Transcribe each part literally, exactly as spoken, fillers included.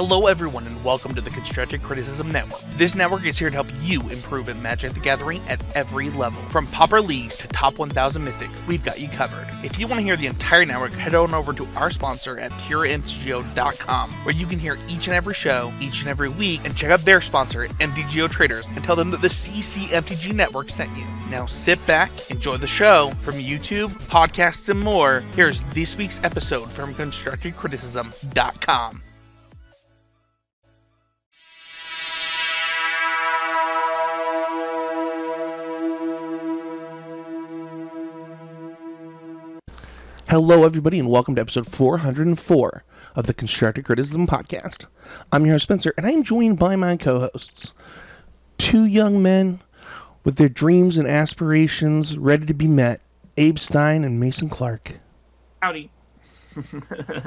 Hello everyone and welcome to the Constructed Criticism Network. This network is here to help you improve at Magic the Gathering at every level. From Pauper Leagues to Top one thousand Mythic, we've got you covered. If you want to hear the entire network, head on over to our sponsor at Pure M T G O dot com, where you can hear each and every show, each and every week, and check out their sponsor, M T G O Traders, and tell them that the C C M T G Network sent you. Now sit back, enjoy the show. From YouTube, podcasts, and more, here's this week's episode from Constructed Criticism dot com. Hello, everybody, and welcome to episode four hundred four of the Constructed Criticism Podcast. I'm your host, Spencer, and I am joined by my co-hosts, two young men with their dreams and aspirations ready to be met, Abe Stein and Mason Clark. Howdy. I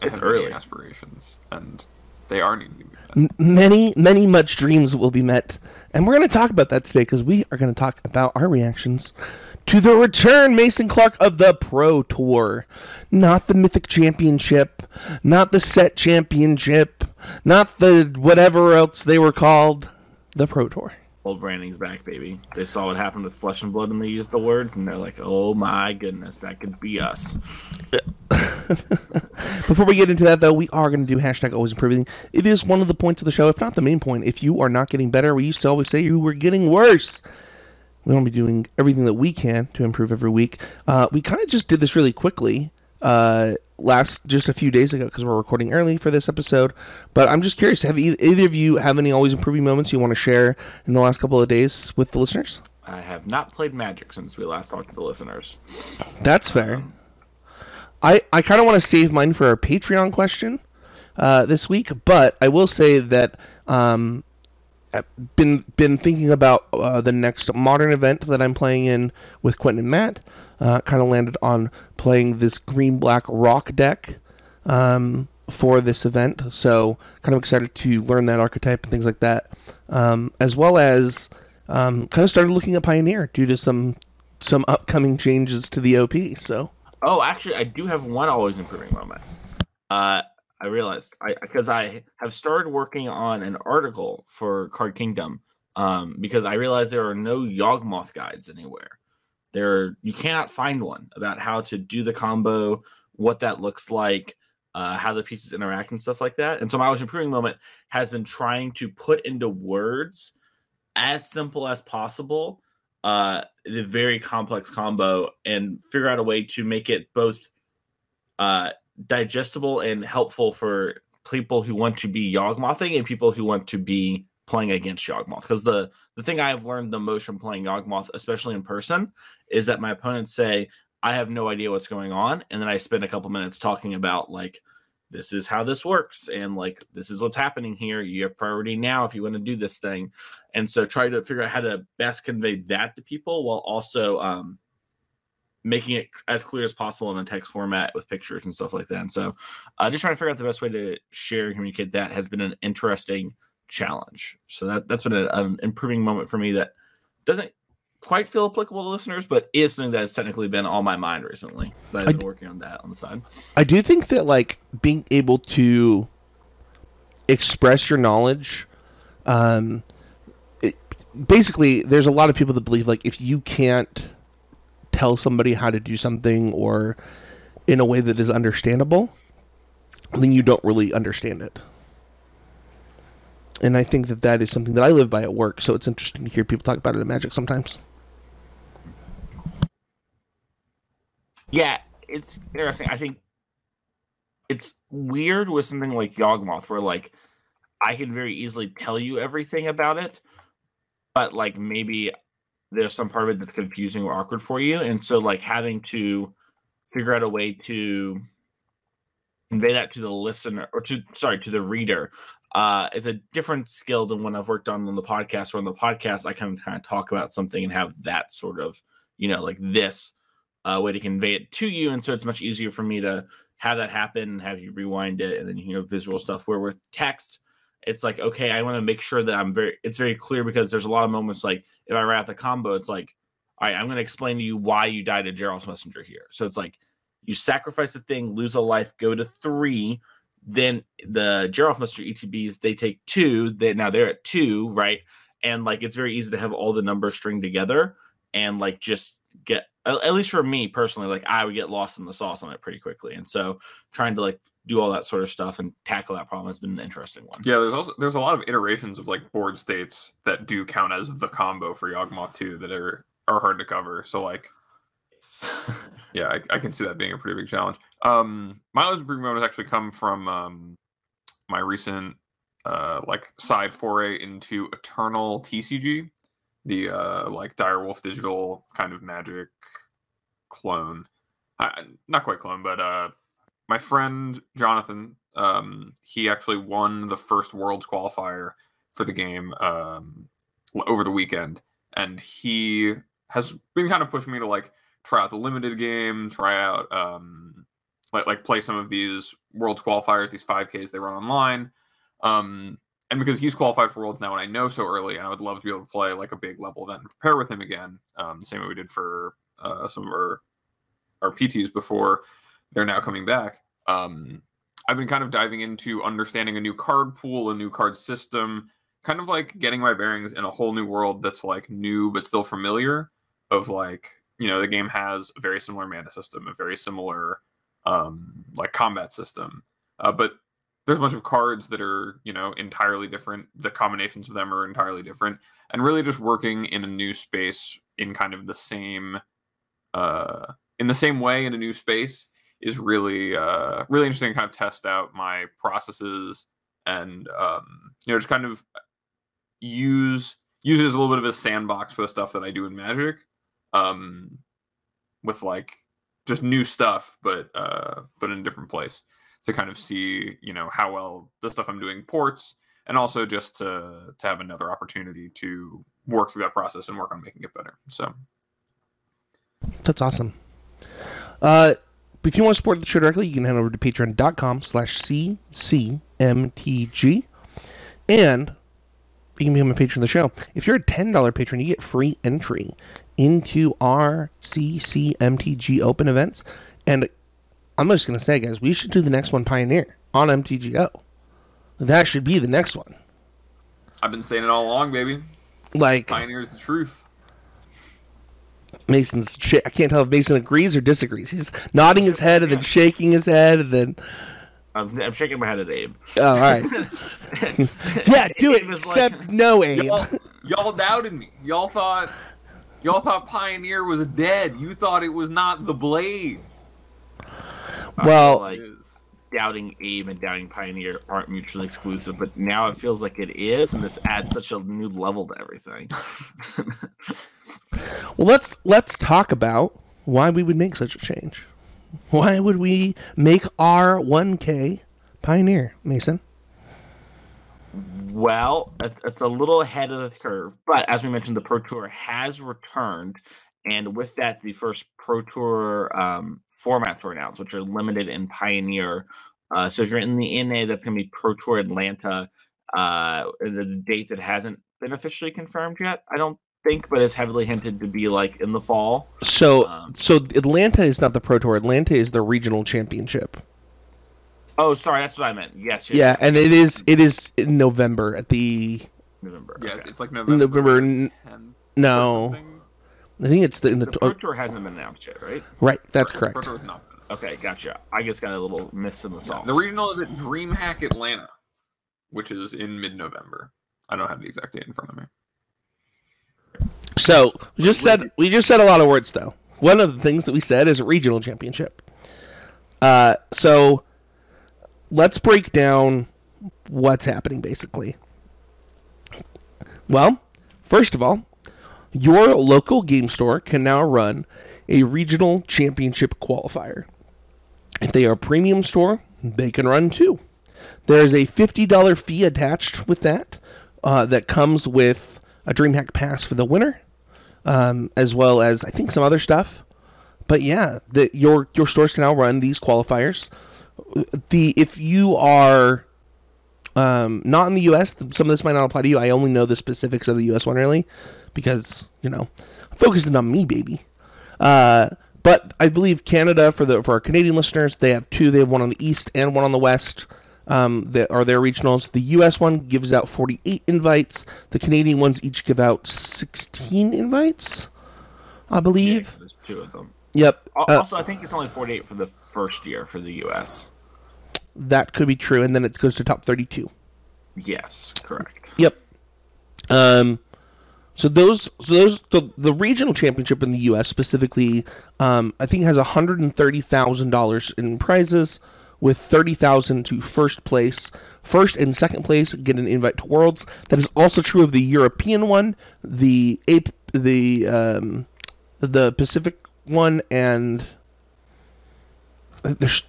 have early aspirations, and they are needing to be met. Many, many much dreams will be met, and we're going to talk about that today because we are going to talk about our reactions to the return, Mason Clark, of the Pro Tour. Not the Mythic Championship, not the Set Championship, not the whatever else they were called, the Pro Tour. Old branding's back, baby. They saw what happened with Flesh and Blood and they used the words, and they're like, oh my goodness, that could be us. Before we get into that, though, we are going to do hashtag always improving. It is one of the points of the show, if not the main point. If you are not getting better, we used to always say you were getting worse. We want to be doing everything that we can to improve every week. Uh, we kind of just did this really quickly uh, last just a few days ago because we're recording early for this episode. But I'm just curious, have either, either of you have any always improving moments you want to share in the last couple of days with the listeners? I have not played Magic since we last talked to the listeners. That's fair. Um, I, I kind of want to save mine for our Patreon question uh, this week, but I will say that... Um, I've been been thinking about uh, the next modern event that I'm playing in with Quentin and Matt. Uh, kind of landed on playing this green-black rock deck um, for this event, so kind of excited to learn that archetype and things like that, um, as well as um, kind of started looking at Pioneer due to some some upcoming changes to the O P. So, oh, actually, I do have one always improving moment. Uh, I realized I because I have started working on an article for Card Kingdom um, because I realized there are no Yawgmoth guides anywhere. There you cannot find one about how to do the combo, what that looks like, uh, how the pieces interact and stuff like that. And so my always improving moment has been trying to put into words as simple as possible uh, the very complex combo and figure out a way to make it both uh, digestible and helpful for people who want to be Yawgmothing and people who want to be playing against Yawgmoth. Because the, the thing I have learned the most from playing Yawgmoth, especially in person, is that my opponents say, I have no idea what's going on. And then I spend a couple minutes talking about, like, this is how this works. And, like, this is what's happening here. You have priority now if you want to do this thing. And so try to figure out how to best convey that to people while also... Um, making it as clear as possible in a text format with pictures and stuff like that. And so uh, just trying to figure out the best way to share and communicate that has been an interesting challenge. So that, that's been a, an improving moment for me that doesn't quite feel applicable to listeners, but is something that has technically been on my mind recently. So I've been I, working on that on the side. I do think that, like, being able to express your knowledge, um, it, basically there's a lot of people that believe, like, if you can't tell somebody how to do something or in a way that is understandable, then you don't really understand it. And I think that that is something that I live by at work, so it's interesting to hear people talk about it in Magic sometimes. Yeah, it's interesting. I think it's weird with something like Yawgmoth where, like, I can very easily tell you everything about it, but, like, maybe... there's some part of it that's confusing or awkward for you. And so, like, having to figure out a way to convey that to the listener or to, sorry, to the reader uh, is a different skill than one I've worked on on the podcast, where on the podcast I kind of, kind of talk about something and have that sort of, you know, like this uh, way to convey it to you. And so it's much easier for me to have that happen and have you rewind it. And then, you know, visual stuff, where with text, it's like, okay, I want to make sure that I'm very, it's very clear, because there's a lot of moments, like, if I write out the combo, it's like, all right, I'm going to explain to you why you died to Geralt's Messenger here. So it's like, you sacrifice a thing, lose a life, go to three, Then the Geralt's Messenger E T Bs, they take two. They, now they're at two, right? And like it's very easy to have all the numbers string together and like just get, at least for me personally, like I would get lost in the sauce on it pretty quickly. And so trying to like do all that sort of stuff and tackle that problem has been an interesting one. Yeah, there's also there's a lot of iterations of like board states that do count as the combo for Yawgmoth too that are are hard to cover. So like, yeah, I, I can see that being a pretty big challenge. Um, my last big moment has actually come from um, my recent uh, like side foray into Eternal T C G, the uh, like Direwolf Digital kind of Magic clone. I, not quite clone, but uh, my friend Jonathan, um, he actually won the first Worlds qualifier for the game um, over the weekend, and he has been kind of pushing me to like try out the limited game, try out, um, like, like play some of these Worlds qualifiers, these five Ks they run online. Um, and because he's qualified for Worlds now, and I know so early, and I would love to be able to play like a big level event and prepare with him again. Um, same way we did for uh, some of our, our P Ts before they're now coming back. Um, I've been kind of diving into understanding a new card pool, a new card system, kind of like getting my bearings in a whole new world that's like new but still familiar of like, you know, the game has a very similar mana system, a very similar, um, like, combat system. Uh, but there's a bunch of cards that are, you know, entirely different. The combinations of them are entirely different. And really just working in a new space in kind of the same, uh, in the same way in a new space is really, uh, really interesting to kind of test out my processes and, um, you know, just kind of use, use it as a little bit of a sandbox for the stuff that I do in Magic. Um, with like just new stuff, but uh, but in a different place to kind of see, you know, how well the stuff I'm doing ports, and also just to to have another opportunity to work through that process and work on making it better. So that's awesome. Uh, if you want to support the show directly, you can head over to patreon dot com slash C C M T G, and you can become a patron of the show. If you're a ten dollar patron, you get free entry into our C C M T G open events. And I'm just going to say, guys, we should do the next one Pioneer on M T G O. That should be the next one. I've been saying it all along, baby. Like, Pioneer is the truth. Mason's sh- I can't tell if Mason agrees or disagrees. He's nodding his head and then shaking his head and then... I'm, I'm shaking my head at Abe. Oh, all right. Yeah, do it. Except like, no, Abe. Y'all, y'all doubted me. Y'all thought... Y'all thought Pioneer was dead. You thought it was not the Blade. Well, like, doubting Abe and doubting Pioneer aren't mutually exclusive, but now it feels like it is, and this adds such a new level to everything. Well, let's let's talk about why we would make such a change. Why would we make our one K Pioneer, Mason? Well, it's a little ahead of the curve, but as we mentioned, the Pro Tour has returned, and with that, the first Pro Tour um, formats were announced, which are limited and Pioneer. Uh, so if you're in the N A, that's going to be Pro Tour Atlanta. Uh, the date that hasn't been officially confirmed yet, I don't think, but it's heavily hinted to be like in the fall. So, um, so Atlanta is not the Pro Tour. Atlanta is the regional championship. Oh, sorry, that's what I meant. Yes. yes yeah, yes. And it is it is in November at the November. Yeah, okay. It's like November. November. N- no, I think it's the. In the, the Pro Tour hasn't been announced yet, right? Right, that's Pro, correct. Pro Tour is not. Okay, gotcha. I just got a little mix in the sauce. Yeah, the regional is at DreamHack Atlanta, which is in mid-November. I don't have the exact date in front of me. So we just said we just said a lot of words though. One of the things that we said is a regional championship. Uh, so. Let's break down what's happening, basically. Well, first of all, your local game store can now run a regional championship qualifier. If they are a premium store, they can run two. There's a fifty dollars fee attached with that uh, that comes with a DreamHack pass for the winner, um, as well as, I think, some other stuff. But yeah, the, your your stores can now run these qualifiers. The if you are um, not in the U S, some of this might not apply to you. I only know the specifics of the U S one, really, because, you know, I'm focusing on me, baby. Uh, but I believe Canada, for the for our Canadian listeners, they have two. They have one on the east and one on the west. um, that are their regionals. The U S one gives out forty-eight invites. The Canadian ones each give out sixteen invites, I believe. Yeah, there's two of them. Yep. Also, uh, I think it's only forty-eight for the first year for the U S. That could be true, and then it goes to top thirty-two. Yes, correct. Yep. Um, so those, so those, the, the regional championship in the U S specifically, um, I think has one hundred thirty thousand dollars in prizes, with thirty thousand dollars to first place. First and second place get an invite to Worlds. That is also true of the European one, the Ape, the um, the Pacific one, and there's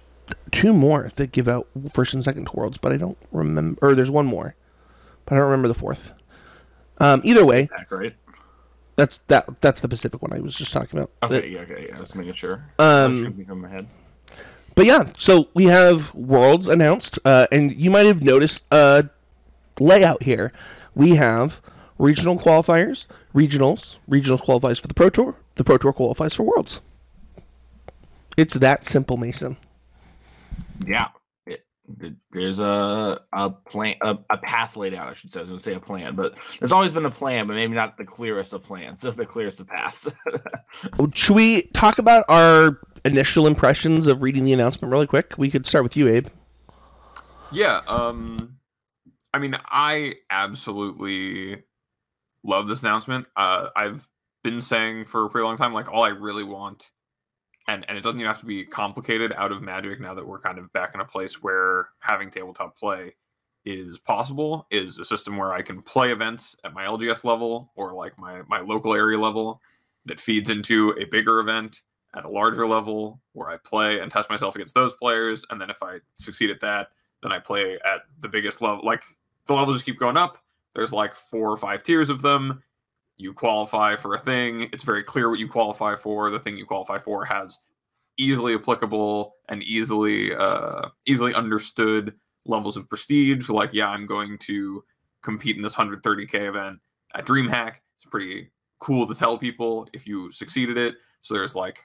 two more that give out first and second to Worlds, but I don't remember. Or there's one more, but I don't remember the fourth. Um, either way, right. that's that. That's the Pacific one I was just talking about. Okay, it, yeah, okay, yeah. I was making sure. Um, that was in my head. But yeah, so we have Worlds announced, uh, and you might have noticed a layout here. We have regional qualifiers, regionals, regionals qualifies for the Pro Tour, the Pro Tour qualifies for Worlds. It's that simple, Mason. Yeah. There's a a plan a, a path laid out, I should say. I was going to say a plan, but there's always been a plan, but maybe not the clearest of plans. Just the clearest of paths. Should we talk about our initial impressions of reading the announcement really quick? We could start with you, Abe. Yeah. Um. I mean, I absolutely love this announcement. Uh, I've been saying for a pretty long time, like, all I really want. And, and it doesn't even have to be complicated out of Magic now that we're kind of back in a place where having tabletop play is possible, is a system where I can play events at my L G S level or like my, my local area level that feeds into a bigger event at a larger level where I play and test myself against those players. And then if I succeed at that, then I play at the biggest level. Like, the levels just keep going up. There's like four or five tiers of them. You qualify for a thing. It's very clear what you qualify for. The thing you qualify for has easily applicable and easily uh, easily understood levels of prestige. Like, yeah, I'm going to compete in this one hundred thirty K event at DreamHack. It's pretty cool to tell people if you succeed at it. So there's, like,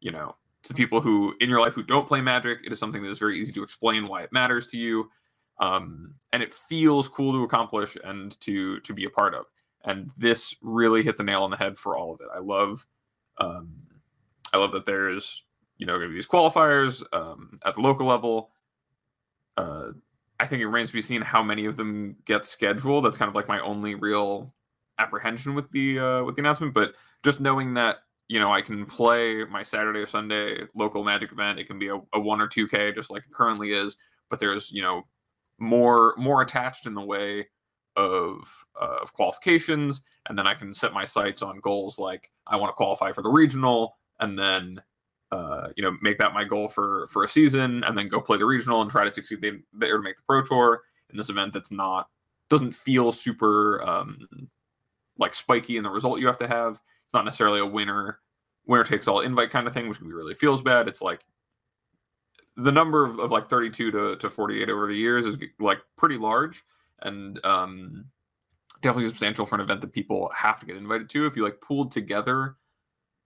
you know, to people who in your life who don't play Magic, it is something that is very easy to explain why it matters to you. Um, and it feels cool to accomplish and to to be a part of. And this really hit the nail on the head for all of it. I love, um, I love that there's, you know, going to be these qualifiers um, at the local level. Uh, I think it remains to be seen how many of them get scheduled. That's kind of like my only real apprehension with the uh, with the announcement. But just knowing that, you know, I can play my Saturday or Sunday local Magic event. It can be a, a one or two K, just like it currently is. But there's, you know, more more attached in the way of uh, of qualifications, and then I can set my sights on goals like I want to qualify for the regional, and then uh, you know, make that my goal for for a season, and then go play the regional and try to succeed there to make the Pro Tour in this event that's not doesn't feel super um, like spiky in the result you have to have. It's not necessarily a winner winner takes all invite kind of thing, which can be really feels bad. It's like the number of, of like thirty-two to, to forty-eight over the years is like pretty large. And um, definitely substantial for an event that people have to get invited to. If you like pooled together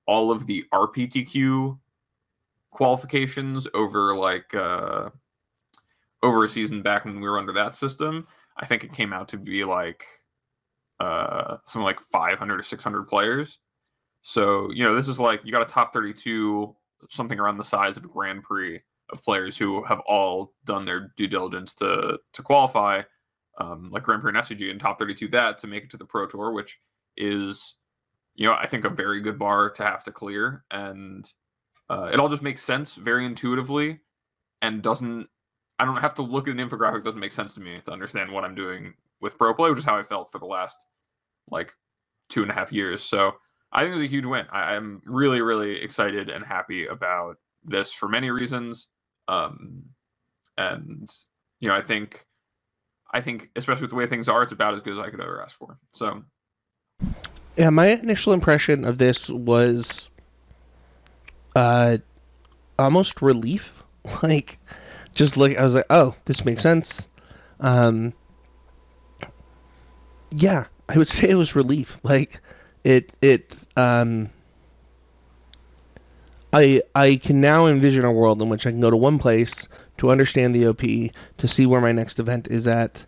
all of the R P T Q qualifications over like uh, over a season back when we were under that system, I think it came out to be like uh, something like five hundred or six hundred players. So, you know, this is like you got a top thirty-two, something around the size of a Grand Prix of players who have all done their due diligence to to qualify. Um, like Grand Prix and S C G and top thirty-two that to make it to the Pro Tour, which is, you know, I think a very good bar to have to clear. And uh, it all just makes sense very intuitively and doesn't, I don't have to look at an infographic. It doesn't make sense to me to understand what I'm doing with Pro Play, which is how I felt for the last like two and a half years. So I think it was a huge win. I, I'm really, really excited and happy about this for many reasons. Um, and, you know, I think I think, especially with the way things are, it's about as good as I could ever ask for. So, yeah, my initial impression of this was uh, almost relief. Like, just look, I was like, oh, this makes sense. Um, yeah, I would say it was relief. Like, it, it, um, I, I can now envision a world in which I can go to one place, to understand the O P, to see where my next event is at,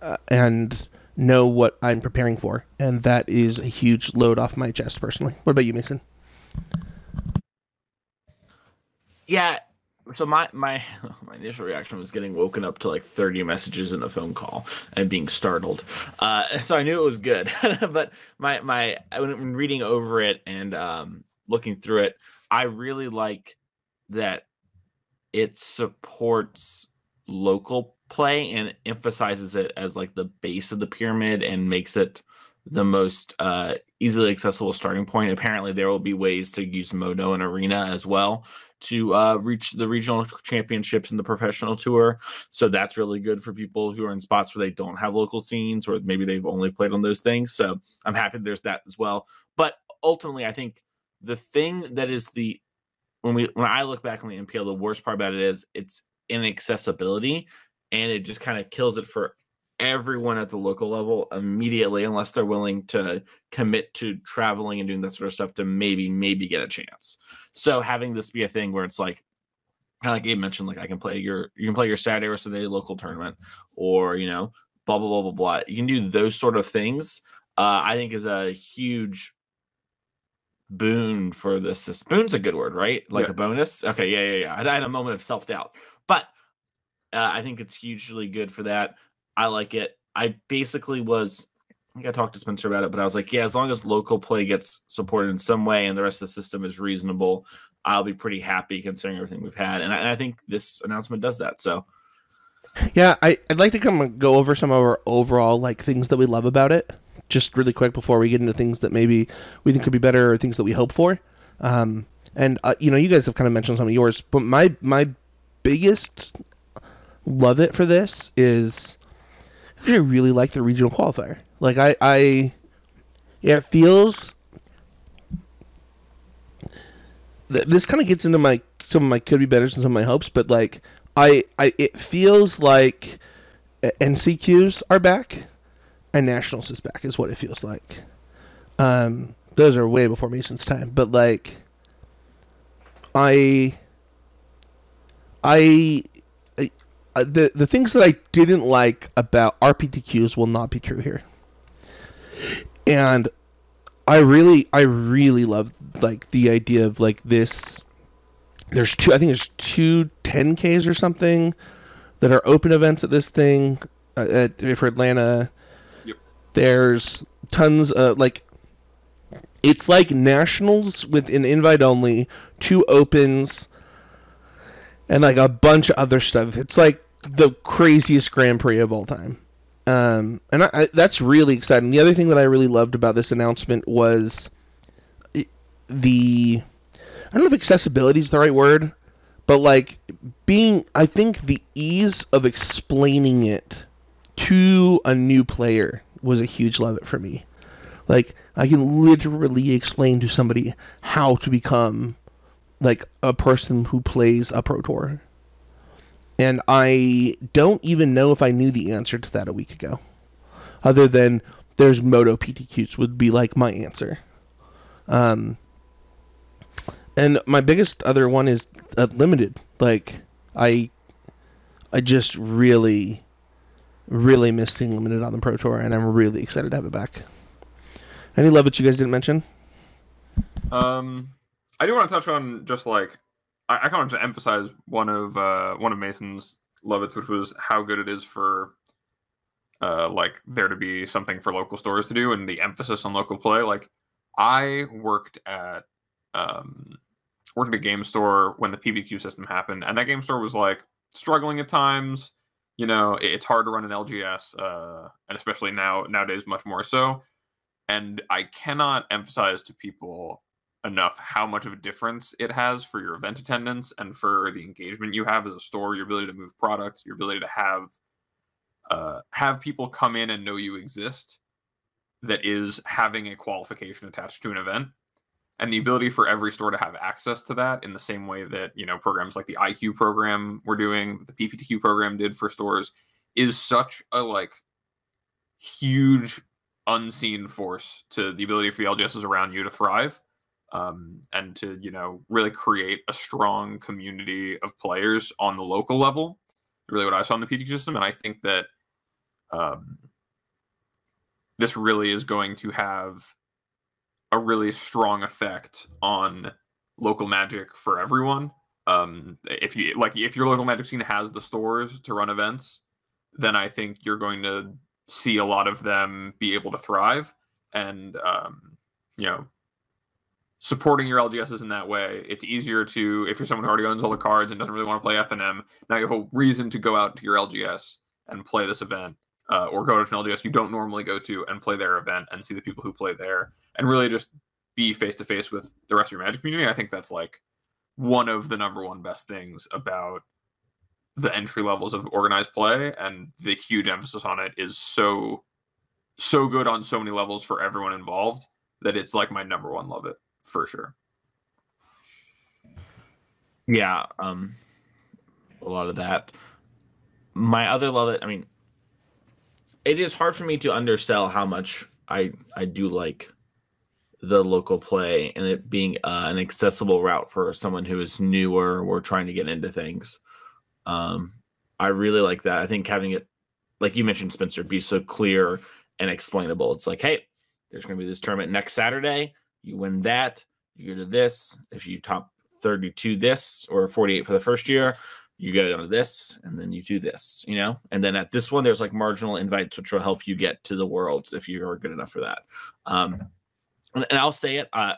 uh, and know what I'm preparing for. And that is a huge load off my chest personally. What about you, Mason? Yeah. So my, my my initial reaction was getting woken up to like thirty messages in a phone call and being startled. Uh, so I knew it was good. But my my when reading over it and um, looking through it, I really like that it supports local play and emphasizes it as like the base of the pyramid and makes it the most uh, easily accessible starting point. Apparently, there will be ways to use Mono and Arena as well to uh, reach the regional championships and the professional tour. So that's really good for people who are in spots where they don't have local scenes, or maybe they've only played on those things. So I'm happy there's that as well. But ultimately, I think the thing that is the, when we when I look back on the M P L, the worst part about it is it's inaccessibility, and it just kind of kills it for everyone at the local level immediately, unless they're willing to commit to traveling and doing that sort of stuff to maybe, maybe get a chance. So having this be a thing where it's like, kind of like Abe mentioned, like I can play your, you can play your Saturday or Sunday local tournament, or, you know, blah, blah, blah, blah, blah. You can do those sort of things. Uh, I think is a huge boon for the system. Boon's a good word, right? Like yeah. A bonus. Okay. Yeah. Yeah. Yeah. I had a moment of self-doubt, but uh, I think it's hugely good for that. I like it. I basically was, I think I talked to Spencer about it, but I was like, yeah, as long as local play gets supported in some way and the rest of the system is reasonable, I'll be pretty happy considering everything we've had. And I, and I think this announcement does that. So, yeah, I, I'd like to come and go over some of our overall like things that we love about it, just really quick before we get into things that maybe we think could be better or things that we hope for. Um, and uh, you know, you guys have kind of mentioned some of yours, but my my biggest love it for this is, I really like the regional qualifier. Like I, I, yeah, it feels. Th this kind of gets into my some of my could be betters and some of my hopes, but like I, I, it feels like N C Qs are back, and Nationals is back is what it feels like. Um, those are way before Mason's time, but like, I, I. Uh, the the things that I didn't like about R P T Qs will not be true here, and I really I really love like the idea of like this. There's two I think there's two ten Ks or something that are open events at this thing uh, at, for Atlanta. Yep. There's tons of like it's like Nationals with an invite only, two opens, and like a bunch of other stuff. It's like the craziest Grand Prix of all time. Um, and I, I, that's really exciting. The other thing that I really loved about this announcement was the, I don't know if accessibility is the right word, but like being, I think the ease of explaining it to a new player was a huge love it for me. Like I can literally explain to somebody how to become like a person who plays a Pro Tour. And I don't even know if I knew the answer to that a week ago, other than there's Moto P T Qs would be like my answer. Um, and my biggest other one is uh, limited. Like I, I just really, really miss seeing limited on the Pro Tour, and I'm really excited to have it back. Any love that you guys didn't mention? Um, I do want to touch on just like I, I kind of want to emphasize one of uh, one of Mason's lovets, which was how good it is for uh, like there to be something for local stores to do and the emphasis on local play. Like I worked at um, worked at a game store when the P B Q system happened, and that game store was like struggling at times. You know, it, it's hard to run an L G S, uh, and especially now nowadays much more so. And I cannot emphasize to people enough how much of a difference it has for your event attendance and for the engagement you have as a store, your ability to move products, your ability to have uh, have people come in and know you exist, that is having a qualification attached to an event, and the ability for every store to have access to that in the same way that, you know, programs like the I Q program we're doing, the P P T Q program did for stores, is such a like huge unseen force to the ability for the L G Ss around you to thrive. um, and to, you know, really create a strong community of players on the local level. Really what I saw in the P T G system. And I think that um, this really is going to have a really strong effect on local Magic for everyone. Um, if you like, if your local Magic scene has the stores to run events, then I think you're going to see a lot of them be able to thrive. And, um, you know, supporting your L G Ss in that way, it's easier to, if you're someone who already owns all the cards and doesn't really want to play F N M, now you have a reason to go out to your L G S and play this event, uh, or go to an L G S you don't normally go to and play their event and see the people who play there, and really just be face-to-face with the rest of your Magic community. I think that's, like, one of the number one best things about the entry levels of organized play, and the huge emphasis on it is so, so good on so many levels for everyone involved that it's like my number one love it for sure. Yeah. Um, a lot of that. My other love it, I mean, it is hard for me to undersell how much I, I do like the local play and it being uh, an accessible route for someone who is newer or trying to get into things. Um, I really like that. I think having it, like you mentioned, Spencer, be so clear and explainable. It's like, hey, there's going to be this tournament next Saturday. You win that, you go to this. If you top thirty-two this or forty-eight for the first year, you go down to this, and then you do this, you know? And then at this one, there's like marginal invites, which will help you get to the Worlds if you are good enough for that. Um, and, and I'll say it. Uh,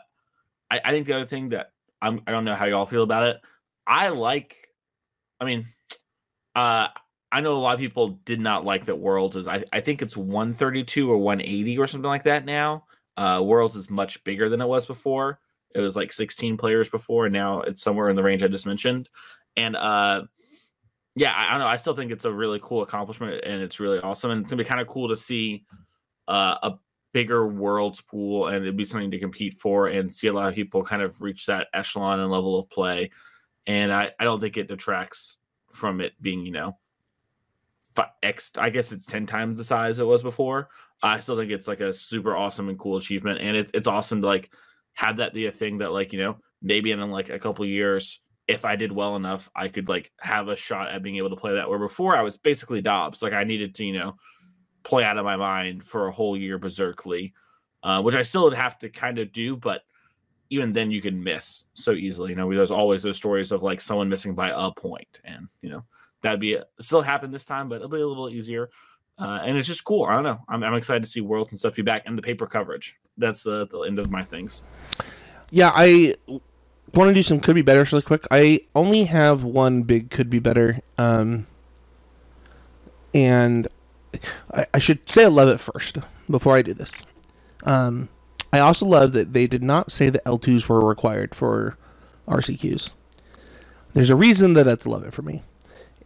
I, I think the other thing that I'm, I don't know how y'all feel about it. I like, I mean, Uh, I know a lot of people did not like that Worlds is, I, I think it's one thirty-two or one eighty or something like that now. Uh, Worlds is much bigger than it was before. It was like sixteen players before, and now it's somewhere in the range I just mentioned. And uh, yeah, I, I don't know. I still think it's a really cool accomplishment, and it's really awesome. And it's going to be kind of cool to see uh, a bigger Worlds pool, and it'd be something to compete for and see a lot of people kind of reach that echelon and level of play. And I, I don't think it detracts from it being, you know, X, I guess it's ten times the size it was before. I still think it's like a super awesome and cool achievement, and it's it's awesome to like have that be a thing that, like, you know, maybe in like a couple years, if I did well enough, I could like have a shot at being able to play that. Where before I was basically Dobbs, like I needed to, you know, play out of my mind for a whole year berserkly, uh, which I still would have to kind of do, but even then you can miss so easily. You know, there's always those stories of like someone missing by a point, and, you know, that'd be still happen this time, but it'll be a little easier. Uh, and it's just cool. I don't know. I'm, I'm excited to see Worlds and stuff be back, and the paper coverage. That's uh, the end of my things. Yeah. I want to do some could be betters really quick. I only have one big could be better. Um, and I, I should say I love it first before I do this. Um, I also love that they did not say that L twos were required for R C Qs. There's a reason that that's love it for me,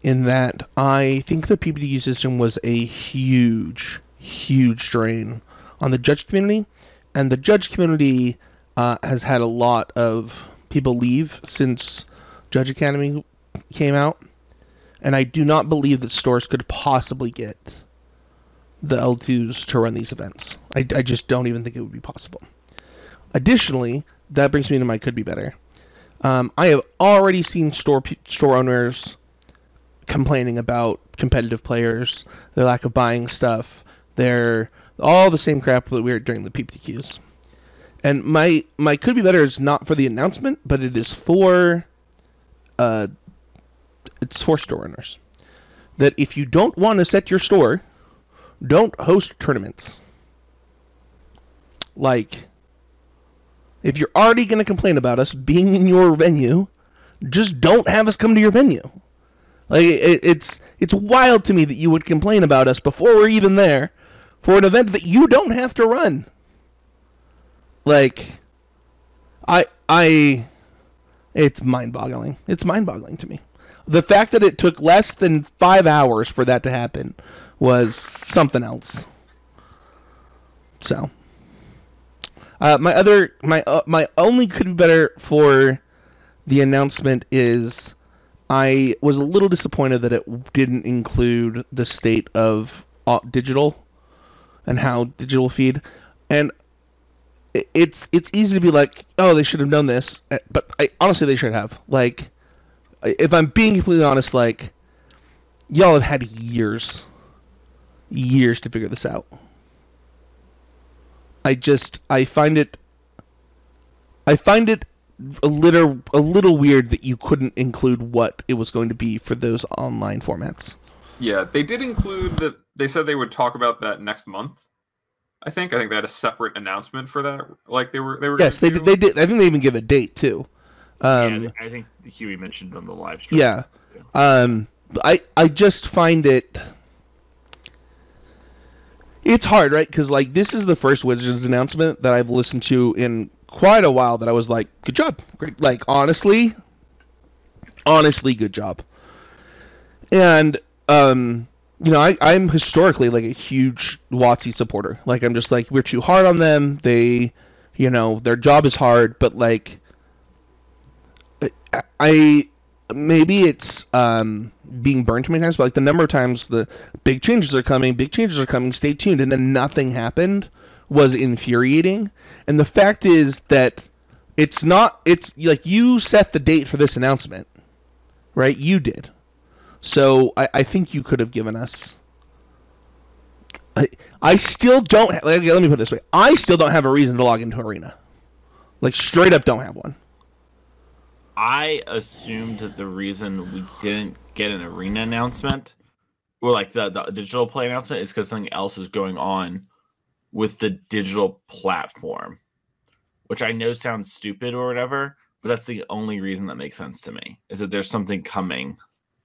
in that I think the P B D system was a huge, huge drain on the judge community, and the judge community uh, has had a lot of people leave since Judge Academy came out, and I do not believe that stores could possibly get the L twos to run these events. I, I just don't even think it would be possible. Additionally, that brings me to my could be better. Um, I have already seen store store owners complaining about competitive players, their lack of buying stuff, their all the same crap that we were during the P P T Qs. And my my could be better is not for the announcement, but it is for uh, it's for store owners. That if you don't want to set your store, don't host tournaments. Like, if you're already going to complain about us being in your venue, just don't have us come to your venue. Like, it, it's it's wild to me that you would complain about us before we're even there for an event that you don't have to run. Like, I I it's mind-boggling. It's mind-boggling to me. The fact that it took less than five hours for that to happen was something else. So, uh, my other, my uh, my only could be better for the announcement is I was a little disappointed that it didn't include the state of digital and how digital feed. And it's it's easy to be like, oh, they should have done this, but I honestly they should have. Like, if I'm being completely honest, like, y'all have had years, years to figure this out. I just I find it I find it a little a little weird that you couldn't include what it was going to be for those online formats. Yeah, they did include that. They said they would talk about that next month. I think I think they had a separate announcement for that. Like they were they were Yes, they did, they did. I think they even gave a date too. Um yeah, I think Huey mentioned on the live stream. Yeah. Um I I just find it it's hard, right? Cuz like this is the first Wizards announcement that I've listened to in quite a while that I was like, good job. Great. Like honestly honestly good job. And um you know, I, I'm historically, like, a huge WotC supporter. Like, I'm just like, we're too hard on them. They, you know, their job is hard. But, like, I, I maybe it's um, being burned too many times. But, like, the number of times the big changes are coming, big changes are coming, stay tuned. And then nothing happened was infuriating. And the fact is that it's not, it's, like, you set the date for this announcement. Right? You did. So I, I think you could have given us. I I still don't. Ha- like, let me put it this way: I still don't have a reason to log into Arena. Like straight up, don't have one. I assumed that the reason we didn't get an Arena announcement, or like the, the digital play announcement, is because something else is going on with the digital platform, which I know sounds stupid or whatever, but that's the only reason that makes sense to me is that there's something coming.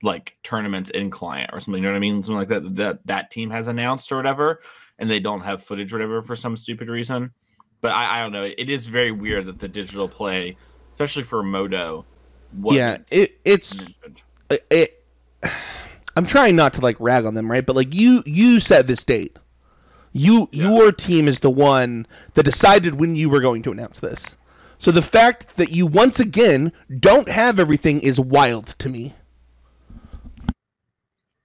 Like tournaments in client or something, you know what I mean? Something like that, that that team has announced or whatever, and they don't have footage or whatever for some stupid reason. But I, I don't know. It is very weird that the digital play, especially for Modo, wasn't. Yeah, it, it's. It, it, I'm trying not to like rag on them, right? But like you, you set this date. You, yeah. Your team is the one that decided when you were going to announce this. So the fact that you once again don't have everything is wild to me.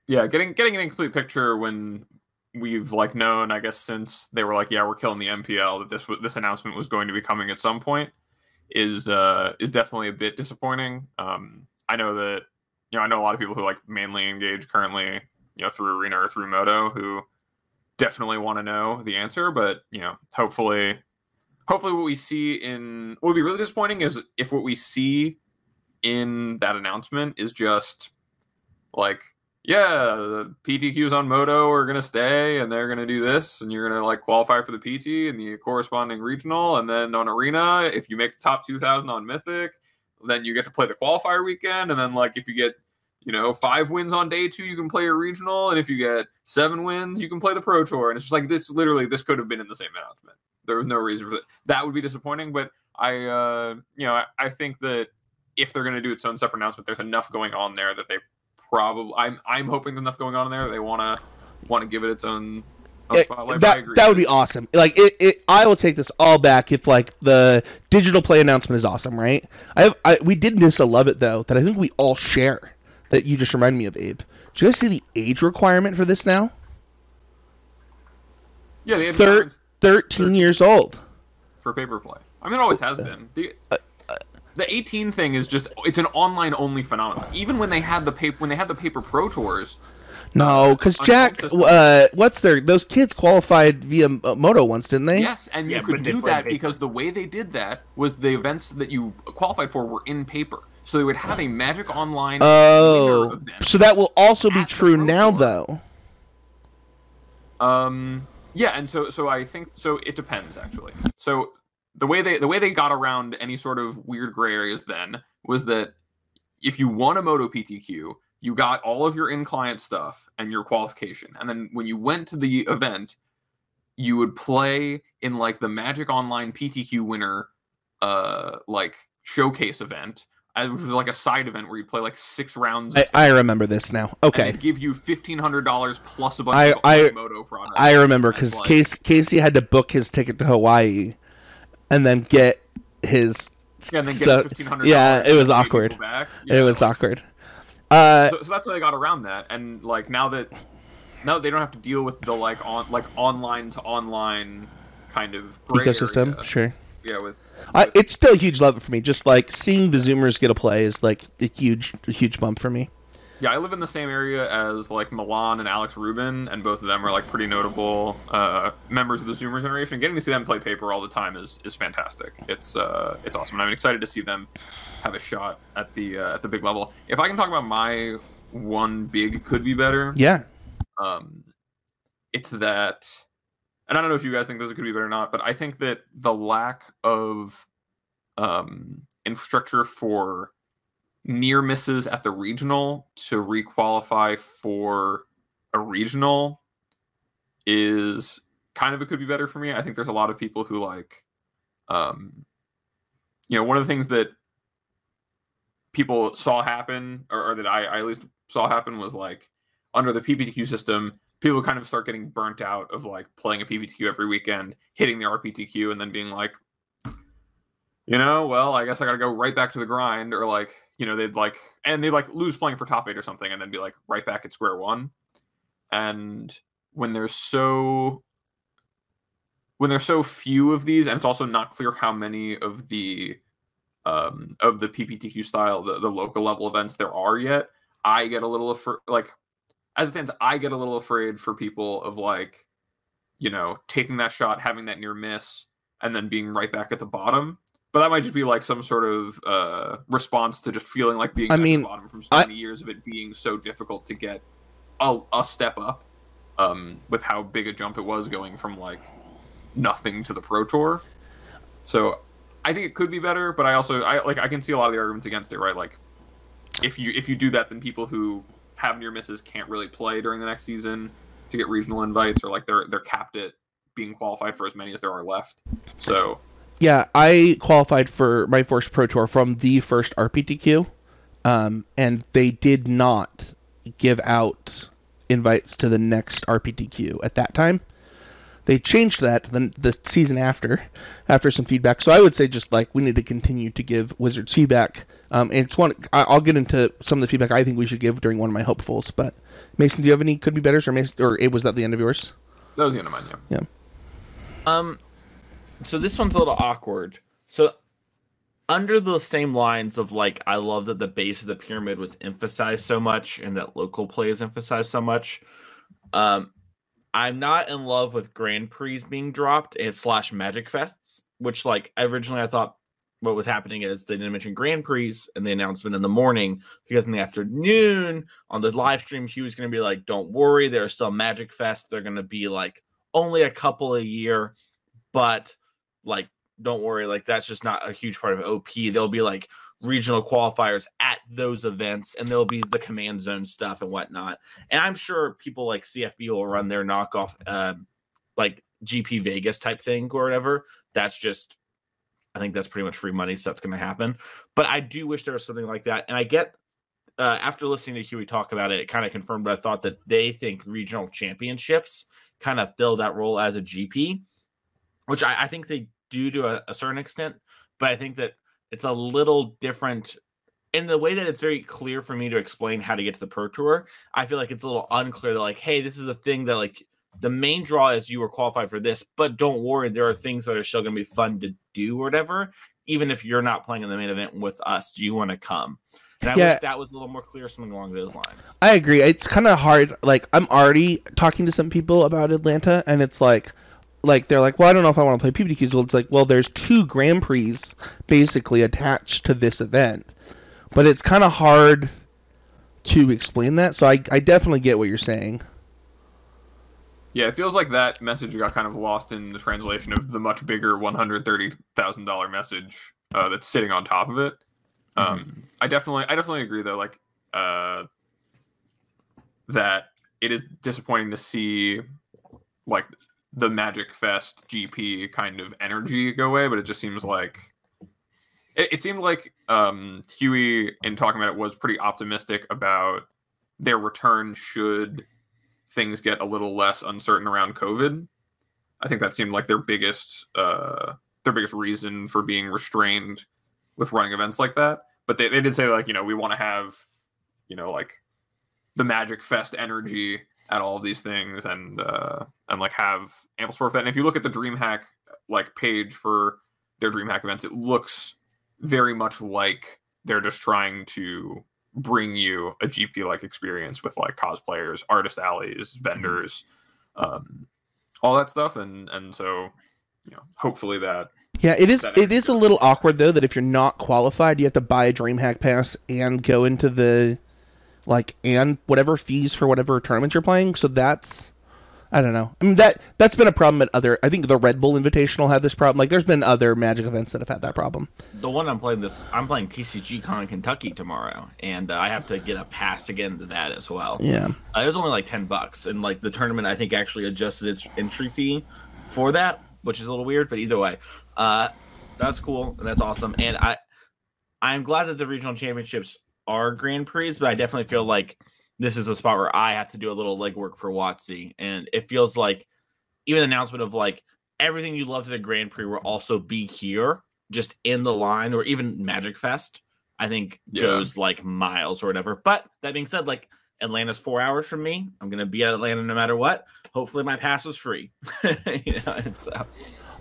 Yeah, getting getting an incomplete picture when we've like known, I guess, since they were like, yeah, we're killing the M P L that this this announcement was going to be coming at some point is uh, is definitely a bit disappointing. Um, I know that you know I know a lot of people who like mainly engage currently, you know, through Arena or through Moto who definitely want to know the answer, but you know, hopefully, hopefully what we see in what would be really disappointing is if what we see in that announcement is just like. Yeah, the P T Qs on Moto are going to stay, and they're going to do this, and you're going to like qualify for the P T and the corresponding regional, and then on Arena, if you make the top two thousand on Mythic, then you get to play the qualifier weekend, and then like if you get, you know, five wins on day two, you can play your regional, and if you get seven wins, you can play the Pro Tour, and it's just like this, literally, this could have been in the same announcement. There was no reason for that. That would be disappointing, but I, uh, you know, I, I think that if they're going to do its own separate announcement, there's enough going on there that they Probably, I'm I'm hoping there's enough going on in there that they wanna wanna give it its own, own it, spotlight. That, I agree that would be awesome. Like it, it, I will take this all back if like the digital play announcement is awesome, right? I have, I we did miss a love it though that I think we all share. That you just remind me of, Abe. Do you guys see the age requirement for this now? Yeah, the age requirement. thirteen years old for paper play. I mean, it always has been. The, uh, The eighteen thing is just—it's an online-only phenomenon. Even when they had the paper, when they had the paper pro tours. No, because Jack, uh, what's their? Those kids qualified via Moto once, didn't they? Yes, and you yeah, could do that because the way they did that was the events that you qualified for were in paper, so they would have a Magic Online. Oh, event so that will also be true now, tour. though. Um. Yeah, and so so I think so. It depends, actually. So. The way they the way they got around any sort of weird gray areas then was that if you won a Moto P T Q, you got all of your in-client stuff and your qualification. And then when you went to the event, you would play in like the Magic Online P T Q winner uh, like showcase event, which was like a side event where you play like six rounds. Of I, I remember this now. Okay, and give you fifteen hundred dollars plus a bunch I, of I, Moto products. I remember because like, Casey, Casey had to book his ticket to Hawaii. And then get his yeah, and then get so, fifteen hundred dollars yeah, it was awkward. Back, you know, it was like, awkward. Uh, so, so that's how they got around that, and like now that now that they don't have to deal with the like on like online to online kind of gray ecosystem. Area. Sure. Yeah, with, with I, it's still a huge level for me. Just like seeing the Zoomers get a play is like a huge, a huge bump for me. Yeah, I live in the same area as like Milan and Alex Rubin, and both of them are like pretty notable uh, members of the Zoomer generation. Getting to see them play paper all the time is is fantastic. It's uh, it's awesome, and I'm excited to see them have a shot at the uh, at the big level. If I can talk about my one big could be better, yeah, um, it's that, and I don't know if you guys think this could be better or not, but I think that the lack of um, infrastructure for near misses at the regional to requalify for a regional is kind of a could be better for me. I think there's a lot of people who like, um, you know, one of the things that people saw happen, or, or that I, I at least saw happen, was like under the P P T Q system, people kind of start getting burnt out of like playing a P P T Q every weekend, hitting the R P T Q, and then being like, you know, well, I guess I got to go right back to the grind, or like, you know, they'd like, and they like lose playing for top eight or something, and then be like right back at square one. And when there's so, when there's so few of these, and it's also not clear how many of the, um, of the P P T Q style, the, the local level events there are yet, I get a little afraid, like, as it stands, I get a little afraid for people of like, you know, taking that shot, having that near miss, and then being right back at the bottom. But that might just be like some sort of uh, response to just feeling like being I mean, at the bottom from so many I, years of it being so difficult to get a, a step up, um, with how big a jump it was going from like nothing to the Pro Tour. So I think it could be better, but I also I like I can see a lot of the arguments against it, right? Like if you if you do that, then people who have near misses can't really play during the next season to get regional invites, or like they're they're capped at being qualified for as many as there are left. So. Yeah, I qualified for my first Pro Tour from the first R P T Q, um, and they did not give out invites to the next R P T Q at that time. They changed that the, the season after, after some feedback. So I would say just like we need to continue to give Wizards feedback. Um, and it's one I'll get into some of the feedback I think we should give during one of my hopefuls. But Mason, do you have any could be betters, or Mason, or was that the end of yours? That was the end of mine. Yeah. Yeah. Um. So this one's a little awkward. So under the same lines of like, I love that the base of the pyramid was emphasized so much and that local play is emphasized so much. Um, I'm not in love with Grand Prix being dropped and slash Magic Fests, which like originally I thought what was happening is they didn't mention Grand Prix in the announcement in the morning, because in the afternoon on the live stream, he was going to be like, don't worry, there are still Magic Fests. They're going to be like only a couple a year, but like, don't worry, like, that's just not a huge part of O P. There'll be, like, regional qualifiers at those events, and there'll be the command zone stuff and whatnot. And I'm sure people like C F B will run their knockoff, uh, like, G P Vegas type thing or whatever. That's just, I think that's pretty much free money, so that's going to happen. But I do wish there was something like that. And I get, uh, after listening to Huey talk about it, it kind of confirmed what I thought, that they think regional championships kind of fill that role as a G P, which I, I think they do to a, a certain extent, but I think that it's a little different in the way that it's very clear for me to explain how to get to the Pro Tour. I feel like it's a little unclear that like, hey, this is the thing that like the main draw is you were qualified for this, but don't worry, there are things that are still going to be fun to do or whatever. Even if you're not playing in the main event with us, do you want to come? And I yeah. wish that was a little more clear, something along those lines. I agree. It's kind of hard. Like I'm already talking to some people about Atlanta, and it's like, Like, they're like, well, I don't know if I want to play P P T Qs. Well, it's like, well, there's two Grand Prix basically attached to this event. But it's kind of hard to explain that. So I, I definitely get what you're saying. Yeah, it feels like that message got kind of lost in the translation of the much bigger one hundred thirty thousand dollars message uh, that's sitting on top of it. Mm-hmm. Um, I definitely I definitely agree, though, like, uh, that it is disappointing to see, like, the Magic Fest G P kind of energy go away, but it just seems like it, it seemed like um, Huey, in talking about it, was pretty optimistic about their return should things get a little less uncertain around COVID. I think that seemed like their biggest uh, their biggest reason for being restrained with running events like that. But they, they did say like, you know, we want to have, you know, like the Magic Fest energy at all of these things, and uh, and like have ample support for that. And if you look at the DreamHack like page for their DreamHack events, it looks very much like they're just trying to bring you a G P-like experience with like cosplayers, artist alleys, vendors, um, all that stuff. And and so, you know, hopefully that. Yeah, it is. It is a little awkward though that if you're not qualified, you have to buy a DreamHack pass and go into the like and whatever fees for whatever tournament you're playing. So that's. I don't know. I mean, that, that's been a problem at other... I think the Red Bull Invitational had this problem. Like, there's been other Magic events that have had that problem. The one I'm playing this... I'm playing T C G Con Kentucky tomorrow, and uh, I have to get a pass again to that as well. Yeah. Uh, it was only, like, ten bucks, and, like, the tournament, I think, actually adjusted its entry fee for that, which is a little weird, but either way. Uh, that's cool, and that's awesome. And I, I'm glad that the regional championships are Grand Prix, but I definitely feel like... this is a spot where I have to do a little legwork for WotC, and it feels like even the announcement of like everything you loved at a Grand Prix will also be here, just in the line, or even Magic Fest, I think yeah. goes like miles or whatever. But that being said, like Atlanta's four hours from me. I'm gonna be at Atlanta no matter what. Hopefully, my pass was free. You know, and so.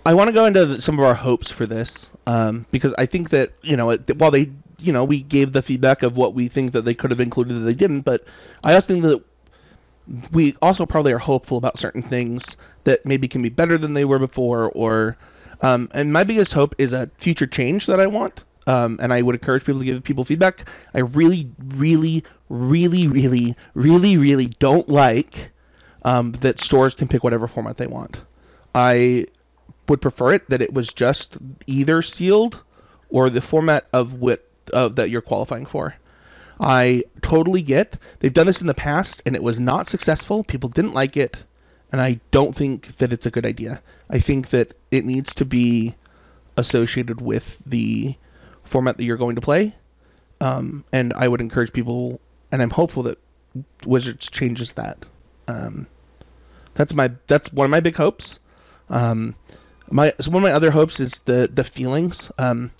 I want to go into some of our hopes for this um, because I think that you know while they. You know, we gave the feedback of what we think that they could have included that they didn't, but I also think that we also probably are hopeful about certain things that maybe can be better than they were before, or, um, and my biggest hope is a future change that I want, um, and I would encourage people to give people feedback. I really, really, really, really, really, really don't like um, that stores can pick whatever format they want. I would prefer it that it was just either sealed or the format of what Of, that you're qualifying for. I totally get they've done this in the past and it was not successful. People didn't like it, and I don't think that it's a good idea. I think that it needs to be associated with the format that you're going to play, um, and I would encourage people, and I'm hopeful that Wizards changes that. Um, that's my that's one of my big hopes. Um, my so one of my other hopes is the the feelings. Um,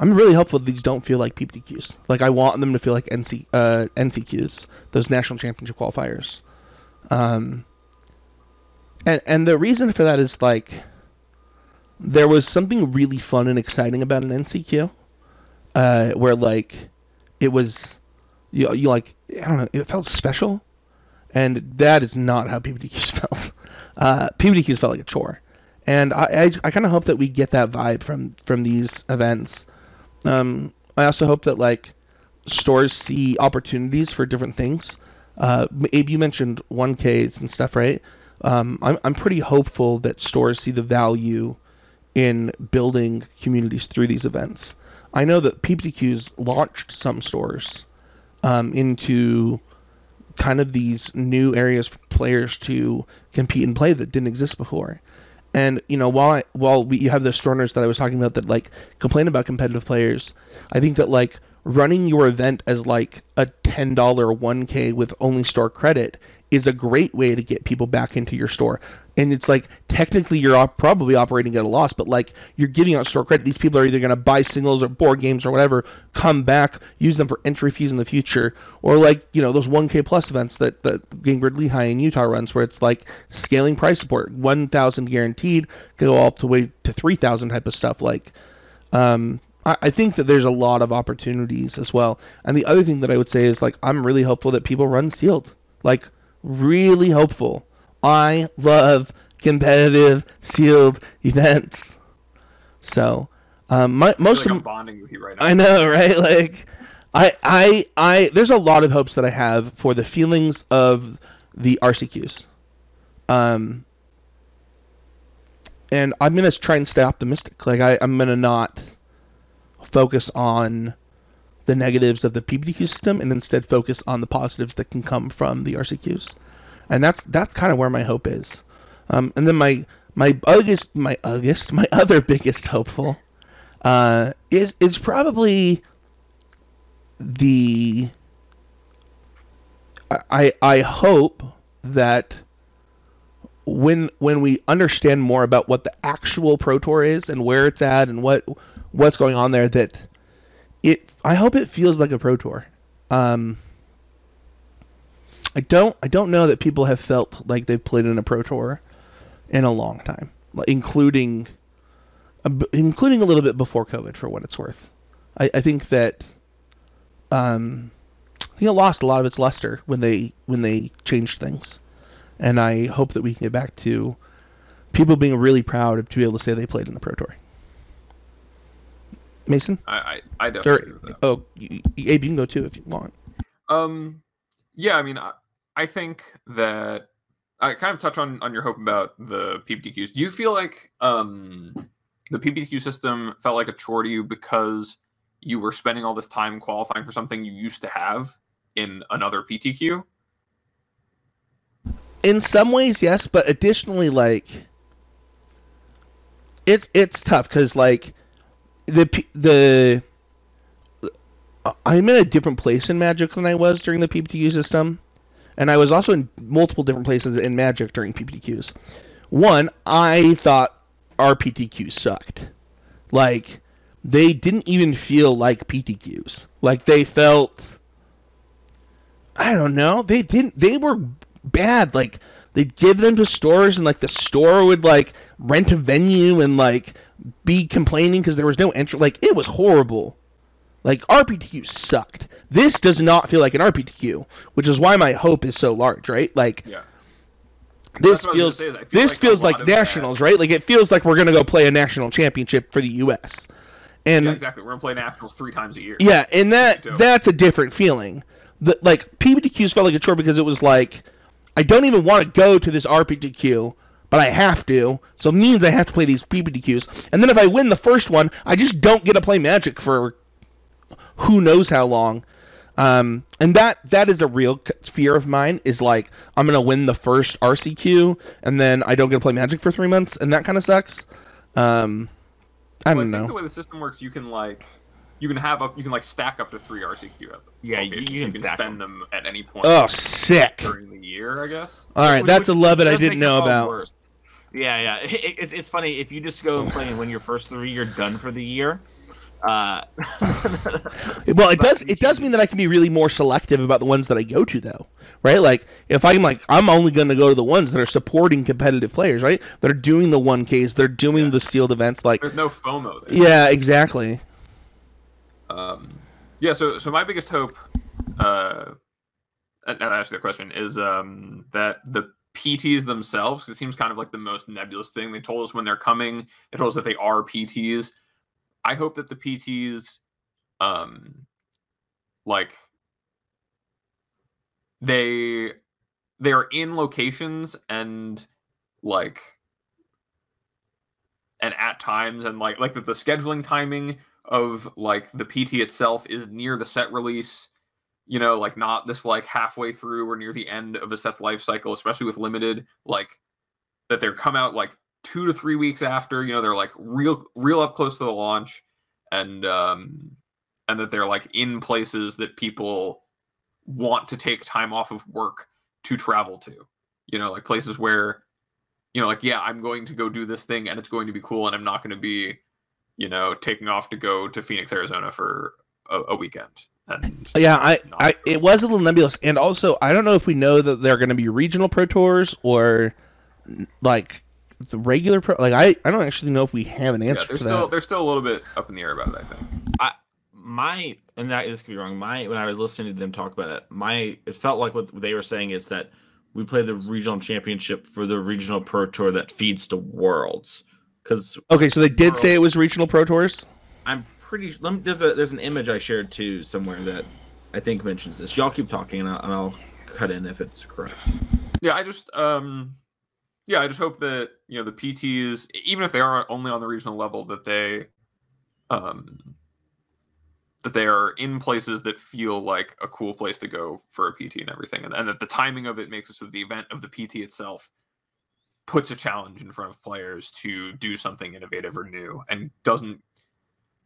I'm really hopeful that these don't feel like P P T Qs. Like, I want them to feel like N C, uh, N C Qs, those National Championship qualifiers. Um, and, and the reason for that is, like, there was something really fun and exciting about an N C Q, uh, where, like, it was, you, you like, I don't know, it felt special, and that is not how P P T Qs felt. Uh, P P T Qs felt like a chore. And I, I, I kind of hope that we get that vibe from, from these events. Um, I also hope that like stores see opportunities for different things. Uh, Abe, you mentioned one Ks and stuff, right? Um, I'm I'm pretty hopeful that stores see the value in building communities through these events. I know that P P T Qs launched some stores um, into kind of these new areas for players to compete and play that didn't exist before. And, you know, while I, while we, you have those stormers that I was talking about that, like, complain about competitive players, I think that, like, running your event as, like, a ten dollar one K with only store credit is a great way to get people back into your store. And it's, like, technically you're op- probably operating at a loss, but, like, you're giving out store credit. These people are either going to buy singles or board games or whatever, come back, use them for entry fees in the future. Or, like, you know, those one K plus events that, that Gingrich Lehigh in Utah runs where it's, like, scaling price support. one thousand guaranteed, go all up to way to three thousand type of stuff. Like, um... I think that there's a lot of opportunities as well. And the other thing that I would say is, like, I'm really hopeful that people run sealed. Like, really hopeful. I love competitive sealed events. So, um, my, most like of... I'm bonding with you right now. I know, right? Like, I, I, I... There's a lot of hopes that I have for the feelings of the R C Qs. Um, and I'm going to try and stay optimistic. Like, I, I'm going to not... focus on the negatives of the P P T Q system and instead focus on the positives that can come from the R C Qs. And that's that's kind of where my hope is. Um, and then my my biggest my biggest my other biggest hopeful uh, is is probably the I I hope that when when we understand more about what the actual Pro Tour is and where it's at and what what's going on there, that it I hope it feels like a Pro Tour. Um, I don't I don't know that people have felt like they've played in a Pro Tour in a long time, including including a little bit before COVID, for what it's worth. I, I think that um, I think it lost a lot of its luster when they when they changed things, and I hope that we can get back to people being really proud to be able to say they played in the Pro Tour. Mason? I I, I definitely or, agree with that. Oh, Abe, you can go too if you want. Um, yeah, I mean, I, I think that I kind of touch on, on your hope about the P P T Qs. Do you feel like um, the P P T Q system felt like a chore to you because you were spending all this time qualifying for something you used to have in another P T Q? In some ways, yes, but additionally, like, it's it's tough because, like, the the I'm in a different place in Magic than I was during the P P T Q system, and I was also in multiple different places in Magic during P P T Qs. One, I thought our P T Qs sucked. Like, they didn't even feel like P T Qs. Like, they felt, I don't know, they didn't, they were bad. Like, they'd give them to stores, and, like, the store would, like, rent a venue and, like, be complaining because there was no entry. Like, it was horrible. Like, R P T Q sucked. This does not feel like an R P T Q, which is why my hope is so large, right? Like, yeah. This feels this like feels, feels like nationals, that. Right? Like, it feels like we're going to go play a national championship for the U S And yeah, exactly. We're going to play nationals three times a year. Yeah, and that that's a different feeling. The, like, P P T Qs felt like a chore because it was like, I don't even want to go to this R P T Q, but I have to, so it means I have to play these P P T Qs. And then if I win the first one, I just don't get to play Magic for who knows how long. Um, and that that is a real fear of mine, is like, I'm going to win the first R C Q, and then I don't get to play Magic for three months, and that kind of sucks. Um, I don't well, I know. I think the way the system works, you can, like, you can have up, you can like stack up to three R C Q. Up yeah, you, you can, you can stack spend them. them at any point. Oh, sick! During the year, I guess. All right, which, that's which, a love it I didn't know about. Worse. Yeah, yeah. It, it, it's funny, if you just go and play and win your first three, you're done for the year. Uh, well, it does. It does mean that I can be really more selective about the ones that I go to, though, right? Like, if I'm like, I'm only going to go to the ones that are supporting competitive players, right? That are doing the one Ks, they're doing yeah. the sealed events. Like, there's no FOMO there. Yeah, exactly. Um, yeah. So, so my biggest hope, uh, and I asked you that question, is um that the P Ts themselves, because it seems kind of like the most nebulous thing. They told us when they're coming. They told us that they are P Ts. I hope that the P Ts, um, like, they they are in locations and, like, and at times, and, like, like that the scheduling timing of, like, the P T itself is near the set release, you know, like, not this, like, halfway through or near the end of a set's life cycle, especially with limited, like, that they're come out, like, two to three weeks after, you know, they're like real, real up close to the launch, and um, and that they're like in places that people want to take time off of work to travel to, you know, like places where, you know, like, yeah, I'm going to go do this thing and it's going to be cool, and I'm not going to be, you know, taking off to go to Phoenix, Arizona for a, a weekend. And yeah, I, I, it was a little nebulous, and also I don't know if we know that they're going to be regional pro tours or like the regular pro, like I, I don't actually know if we have an answer yeah, to still, that. They're still a little bit up in the air about it, I think. I my and that this could be wrong. My when I was listening to them talk about it, my it felt like what they were saying is that we play the regional championship for the regional pro tour that feeds to Worlds. Because okay, so they did Worlds, say it was regional pro tours. I'm pretty. Let me, there's a there's an image I shared too somewhere that I think mentions this. Y'all keep talking, and I'll, and I'll cut in if it's correct. Yeah, I just um. Yeah, I just hope that, you know, the P Ts, even if they are only on the regional level, that they, um, that they are in places that feel like a cool place to go for a P T and everything, and, and that the timing of it makes it so the event of the P T itself puts a challenge in front of players to do something innovative or new, and doesn't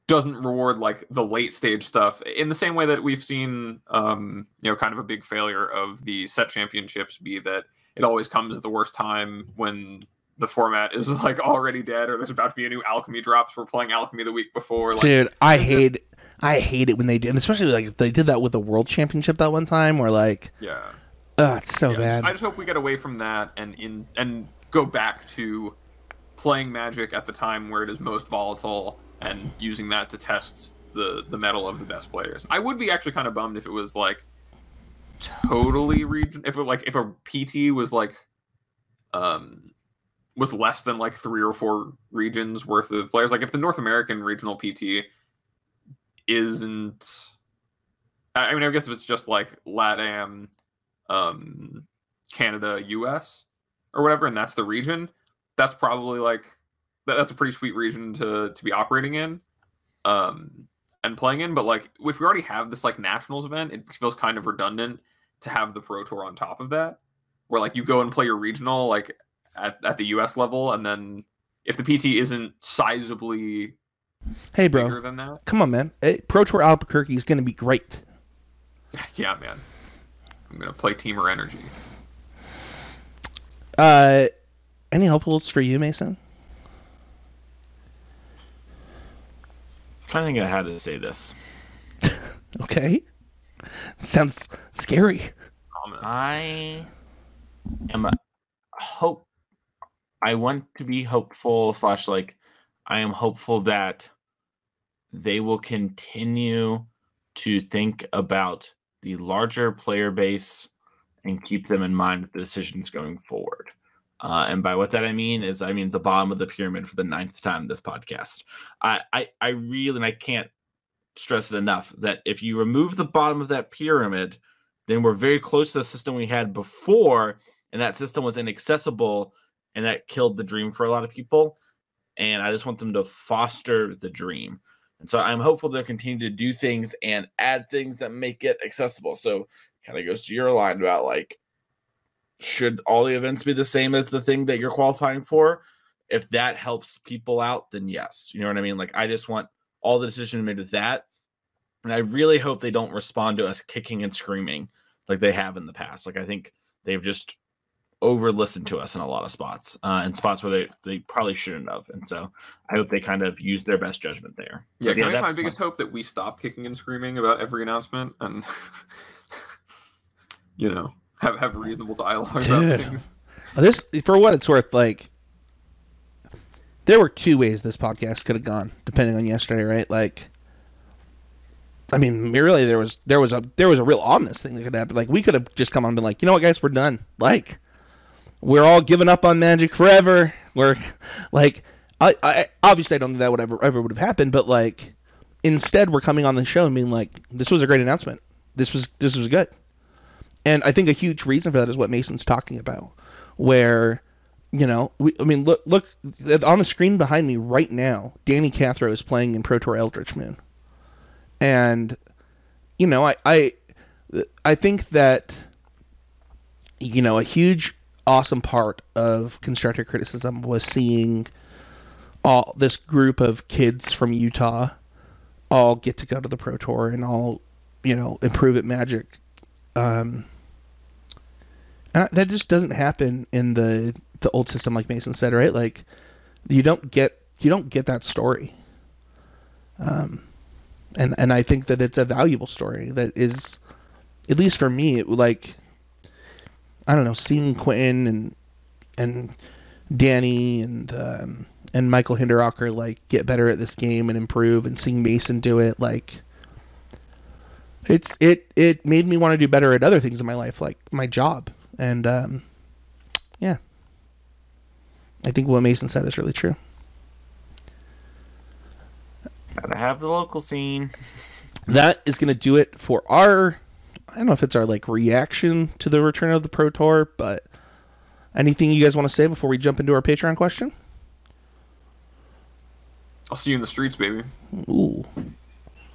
doesn't reward like the late stage stuff in the same way that we've seen, um, you know, kind of a big failure of the set championships be that it always comes at the worst time when the format is like already dead, or there's about to be a new Alchemy drops. We're playing Alchemy the week before. Like, dude, I hate, just... I hate it when they do, and especially like they did that with the World Championship that one time, where like, yeah, oh, it's so yeah, bad. I just, I just hope we get away from that and in and go back to playing Magic at the time where it is most volatile and using that to test the the metal of the best players. I would be actually kind of bummed if it was like totally region, if it like if a P T was like um was less than like three or four regions worth of players. Like if the North American regional P T isn't, I mean, I guess if it's just like LATAM, um, Canada, U S or whatever, and that's the region, that's probably like, that, that's a pretty sweet region to, to be operating in um, and playing in. But like, if we already have this like nationals event, it feels kind of redundant to have the Pro Tour on top of that, where like you go and play your regional, like at, at the U S level. And then if the P T isn't sizably hey, bro, bigger than that. Come on, man. Hey, Pro Tour Albuquerque is going to be great. Yeah, man. I'm going to play Teamer Energy. Uh, any helpfuls for you, Mason? I'm trying to think of how to say this. Okay. Sounds scary. Um, I am a hope. I want to be hopeful slash like I am hopeful that they will continue to think about the larger player base and keep them in mind with the decisions going forward. Uh, and by what that I mean is I mean the bottom of the pyramid for the ninth time this podcast. I, I, I really, and I can't stress it enough, that if you remove the bottom of that pyramid, then we're very close to the system we had before, and that system was inaccessible, and that killed the dream for a lot of people. And I just want them to foster the dream. And so I'm hopeful they'll continue to do things and add things that make it accessible. So kind of goes to your line about like, should all the events be the same as the thing that you're qualifying for? If that helps people out, then yes. You know what I mean? Like, I just want all the decisions made with that. And I really hope they don't respond to us kicking and screaming like they have in the past. Like, I think they've just over listened to us in a lot of spots uh, and spots where they, they probably shouldn't have. And so I hope they kind of use their best judgment there. Yeah, so, can yeah I make my biggest my... hope that we stop kicking and screaming about every announcement and, you know, have, have reasonable dialogue Dude. about things. This, for what it's worth, like, there were two ways this podcast could have gone, depending on yesterday, right? Like, I mean, really, there was there was a there was a real ominous thing that could happen. Like, we could have just come on and been like, you know what, guys, we're done. Like, we're all giving up on Magic forever. We're like, I, I obviously I don't think that would ever ever would have happened, but like, instead we're coming on the show and being like, this was a great announcement. This was this was good. And I think a huge reason for that is what Mason's talking about, where, you know, we, I mean, look look on the screen behind me right now. Danny Cathro is playing in Pro Tour Eldritch Moon, and you know, I I I think that, you know, a huge awesome part of constructive criticism was seeing all this group of kids from Utah all get to go to the Pro Tour and all, you know, improve at Magic. Um, and that just doesn't happen in the the old system, like Mason said, right? Like, you don't get you don't get that story. Um, and and I think that it's a valuable story that is, at least for me, it like. I don't know, seeing Quentin and and Danny and um, and Michael Hinderocker like get better at this game and improve, and seeing Mason do it, like it's it it made me want to do better at other things in my life, like my job. And um, yeah, I think what Mason said is really true. Gotta have the local scene. That is gonna do it for our. I don't know if it's our like reaction to the return of the Pro Tour, but anything you guys want to say before we jump into our Patreon question? I'll see you in the streets, baby. Ooh.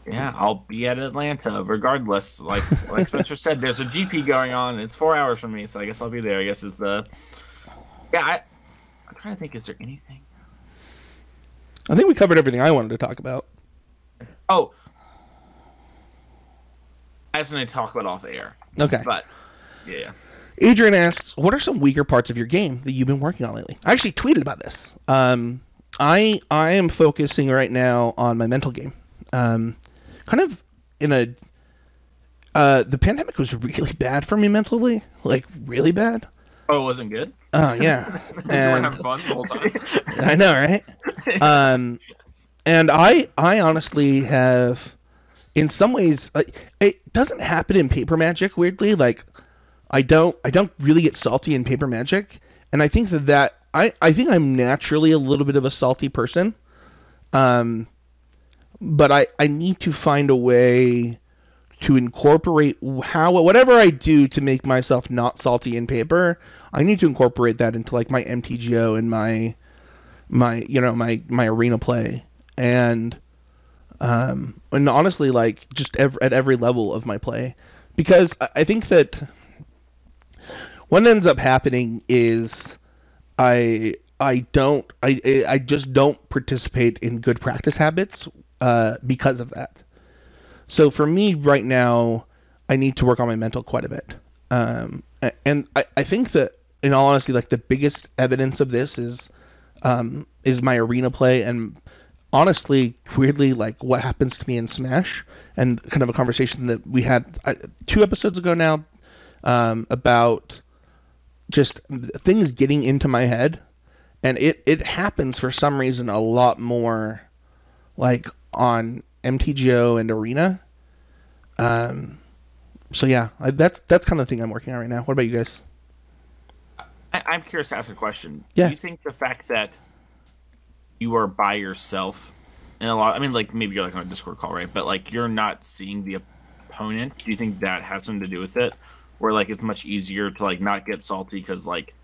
Yeah, I'll be at Atlanta regardless. Like like Spencer said, there's a G P going on. And it's four hours from me, so I guess I'll be there. I guess it's the yeah. I, I'm trying to think. Is there anything? I think we covered everything I wanted to talk about. Oh. I was going to talk about off the air. Okay. But, yeah. Adrian asks, what are some weaker parts of your game that you've been working on lately? I actually tweeted about this. Um, I I am focusing right now on my mental game. Um, kind of in a... Uh, the pandemic was really bad for me mentally. Like, really bad. Oh, it wasn't good? Oh, yeah. And you were having fun the whole time. I know, right? Um, and I I honestly have, in some ways, like, it doesn't happen in Paper Magic, weirdly. Like, I don't I don't really get salty in Paper Magic. And I think that, that I, I think I'm naturally a little bit of a salty person. Um, but I, I need to find a way to incorporate how whatever I do to make myself not salty in paper, I need to incorporate that into like my M T G O and my my you know my my arena play, and um and honestly like just ev- at every level of my play, because I, I think that what ends up happening is I I don't I I just don't participate in good practice habits uh, because of that. So for me right now, I need to work on my mental quite a bit. Um, and I, I think that, in all honesty, like the biggest evidence of this is um, is my arena play, and honestly, weirdly, like what happens to me in Smash, and kind of a conversation that we had uh, two episodes ago now um, about just things getting into my head, and it, it happens for some reason a lot more like on M T G O and Arena. Um, so yeah, I, that's that's kind of the thing I'm working on right now. What about you guys? I, I'm curious to ask a question. Yeah. Do you think the fact that you are by yourself in a lot, I mean, like maybe you're like on a Discord call, right? But like you're not seeing the opponent. Do you think that has something to do with it? Where like it's much easier to like not get salty because like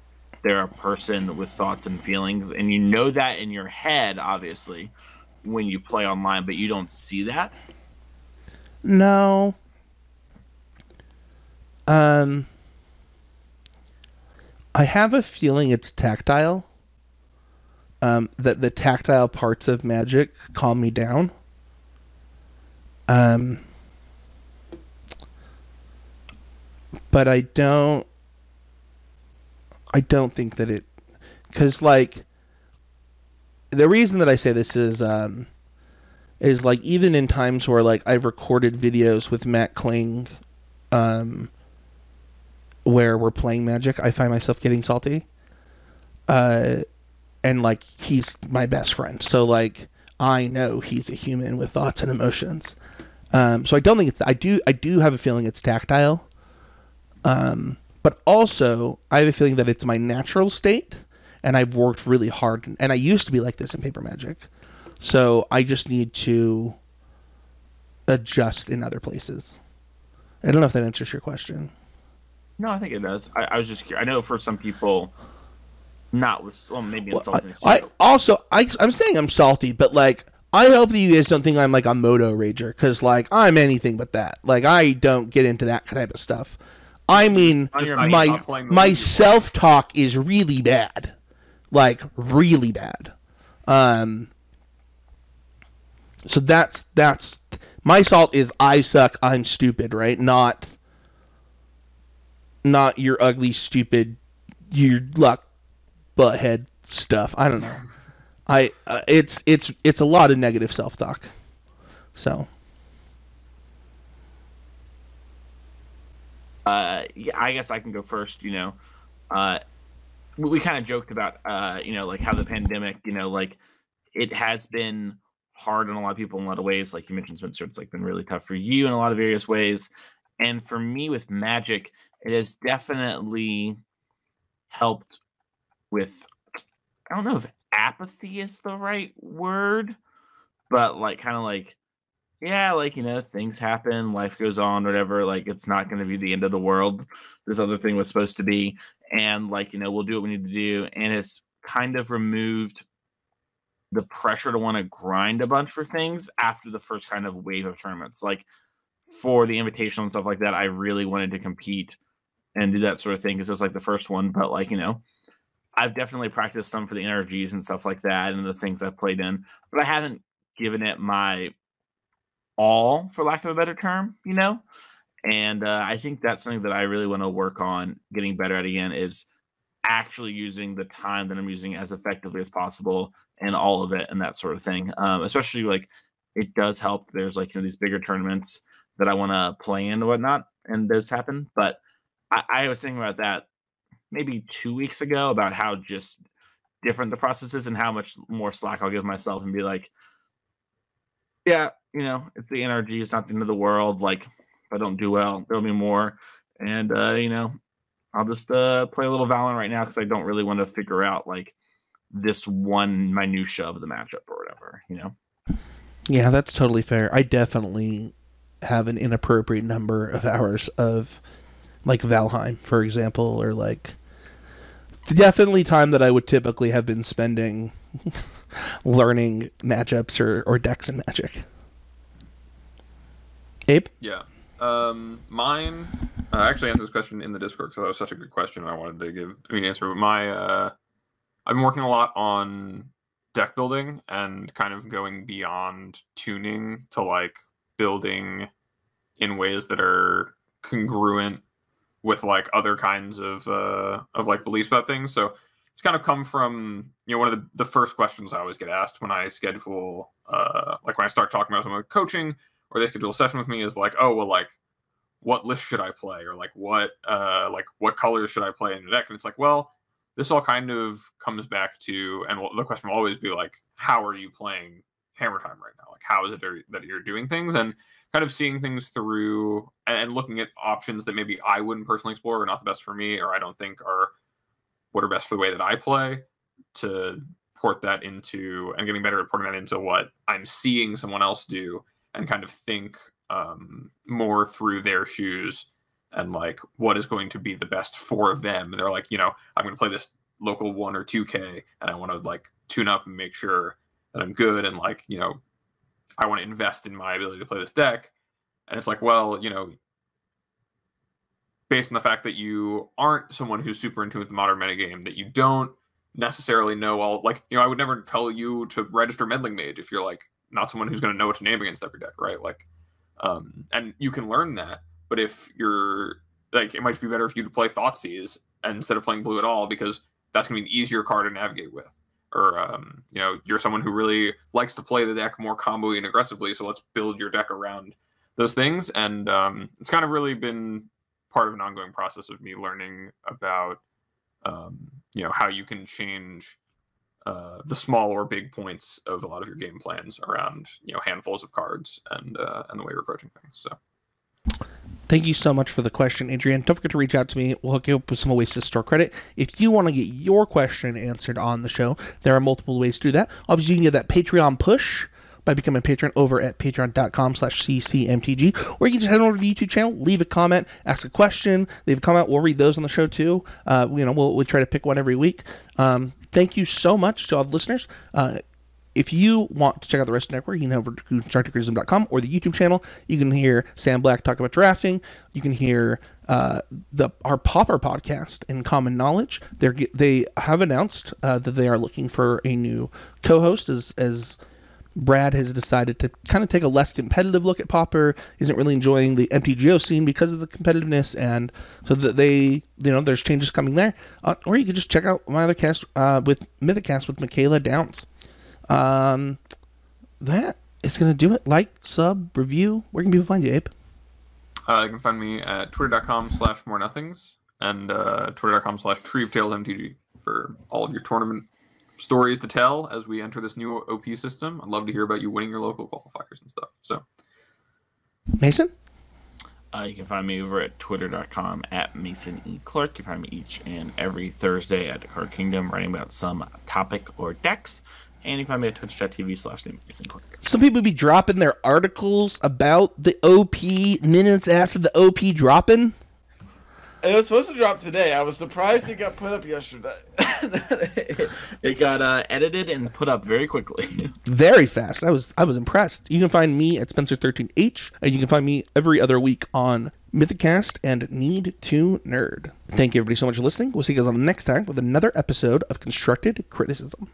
they're a person with thoughts and feelings, and you know that in your head, obviously, when you play online, but you don't see that? No. Um, I have a feeling it's tactile. Um, that the tactile parts of Magic calm me down. Um, but I don't... I don't think that it... 'cause, like... The reason that I say this is, um, is like even in times where like I've recorded videos with Matt Kling, um, where we're playing Magic, I find myself getting salty, uh, and like he's my best friend, so like I know he's a human with thoughts and emotions, um, so I don't think it's I do I do have a feeling it's tactile, um, but also I have a feeling that it's my natural state. And I've worked really hard, and I used to be like this in Paper Magic, so I just need to adjust in other places. I don't know if that answers your question. No, I think it does. I, I was just curious. I know for some people, not with well, maybe well, insulting. I, I also I I'm saying I'm salty, but like I hope that you guys don't think I'm like a moto rager, because like I'm anything but that. Like I don't get into that type of stuff. I mean, my my self talk is really bad. Like really bad, um, so that's that's my salt is I suck, I'm stupid, right? Not, not your ugly, stupid, your luck, butthead stuff. I don't know. I uh, it's it's it's a lot of negative self talk. So, uh, yeah, I guess I can go first. You know, uh. We kind of joked about, uh, you know, like how the pandemic, you know, like it has been hard on a lot of people in a lot of ways. Like you mentioned, Spencer, it's like been really tough for you in a lot of various ways. And for me with Magic, it has definitely helped with, I don't know if apathy is the right word, but like kind of like, yeah, like, you know, things happen, life goes on, whatever. Like it's not going to be the end of the world. This other thing was supposed to be. And like, you know, we'll do what we need to do. And it's kind of removed the pressure to want to grind a bunch for things after the first kind of wave of tournaments. Like for the invitational and stuff like that, I really wanted to compete and do that sort of thing because it was like the first one. But like, you know, I've definitely practiced some for the N R Gs and stuff like that and the things I've played in. But I haven't given it my all, for lack of a better term, you know? And uh, I think that's something that I really want to work on getting better at again is actually using the time that I'm using as effectively as possible and all of it and that sort of thing. Um, especially like it does help. There's like, you know, these bigger tournaments that I want to play in and whatnot, and those happen. But I, I was thinking about that maybe two weeks ago about how just different the process is and how much more slack I'll give myself and be like, yeah, you know, it's the N R G. It's not the end of the world. Like, if I don't do well, there'll be more. And, uh, you know, I'll just uh, play a little Valorant right now because I don't really want to figure out, like, this one minutia of the matchup or whatever, you know? Yeah, that's totally fair. I definitely have an inappropriate number of hours of, like, Valheim, for example, or, like, definitely time that I would typically have been spending learning matchups or, or decks in Magic. Abe? Yeah. Um, mine, I actually answered this question in the Discord because that was such a good question and I wanted to give I mean, answer. But my, uh, I've been working a lot on deck building and kind of going beyond tuning to, like, building in ways that are congruent with, like, other kinds of, uh, of, like, beliefs about things. So it's kind of come from, you know, one of the, the first questions I always get asked when I schedule, uh, like, when I start talking about someone coaching or they schedule a session with me is, like, oh, well, like, what list should I play? Or, like, what, uh, like, what colors should I play in the deck? And it's like, well, this all kind of comes back to, and the question will always be, like, how are you playing Hammer Time right now? Like, how is it that you're doing things? And kind of seeing things through and looking at options that maybe I wouldn't personally explore or not the best for me, or I don't think are what are best for the way that I play, to port that into, and getting better at porting that into what I'm seeing someone else do, and kind of think um, more through their shoes and, like, what is going to be the best for them. They're like, you know, I'm going to play this local one or two K and I want to, like, tune up and make sure that I'm good. And, like, you know, I want to invest in my ability to play this deck. And it's like, well, you know, based on the fact that you aren't someone who's super in tune with the modern metagame, that you don't necessarily know all, like, you know, I would never tell you to register Meddling Mage if you're, like, not someone who's going to know what to name against every deck, right? Like, um, and you can learn that, but if you're, like, it might be better if you play Thoughtseize instead of playing blue at all, because that's going to be an easier card to navigate with. Or, um, you know, you're someone who really likes to play the deck more combo-y and aggressively, so let's build your deck around those things. And um, it's kind of really been part of an ongoing process of me learning about, um, you know, how you can change uh, the small or big points of a lot of your game plans around, you know, handfuls of cards and, uh, and the way you're approaching things, so... Thank you so much for the question, Adrian. Don't forget to reach out to me. We'll hook you up with some ways to store credit. If you want to get your question answered on the show, there are multiple ways to do that. Obviously, you can get that Patreon push by becoming a patron over at patreon.com slash ccmtg, or you can just head over to the YouTube channel, leave a comment, ask a question, leave a comment. We'll read those on the show, too. Uh, you know, we'll, we'll try to pick one every week. Um, thank you so much to all the listeners. Uh, If you want to check out the rest of the network, you can head over to constructed criticism dot com or the YouTube channel. You can hear Sam Black talk about drafting. You can hear uh, the our Pauper podcast in Common Knowledge. They're, they have announced uh, that they are looking for a new co-host, as as Brad has decided to kind of take a less competitive look at Pauper. Isn't really enjoying the M T G O scene because of the competitiveness, and so that they, you know, there's changes coming there. Uh, or you can just check out my other cast uh, with Mythicast with Michaela Downs. Um, that is going to do it. Like, sub, review. Where can people find you, Abe? Uh, you can find me at twitter.com slash more nothings and uh, twitter.com slash tree of tales M T G for all of your tournament stories to tell as we enter this new O P system. I'd love to hear about you winning your local qualifiers and stuff. So, Mason? Uh, you can find me over at twitter dot com at Mason E. Clark. You can find me each and every Thursday at the Card Kingdom writing about some topic or decks. And you can find me at twitch.tv slash Mason Clark. Some people be dropping their articles about the O P minutes after the O P dropping. It was supposed to drop today. I was surprised it got put up yesterday. It got uh, edited and put up very quickly. Very fast. I was I was impressed. You can find me at Spencer thirteen H, and you can find me every other week on Mythicast and Need to Nerd. Thank you everybody so much for listening. We'll see you guys on the next time with another episode of Constructed Criticism.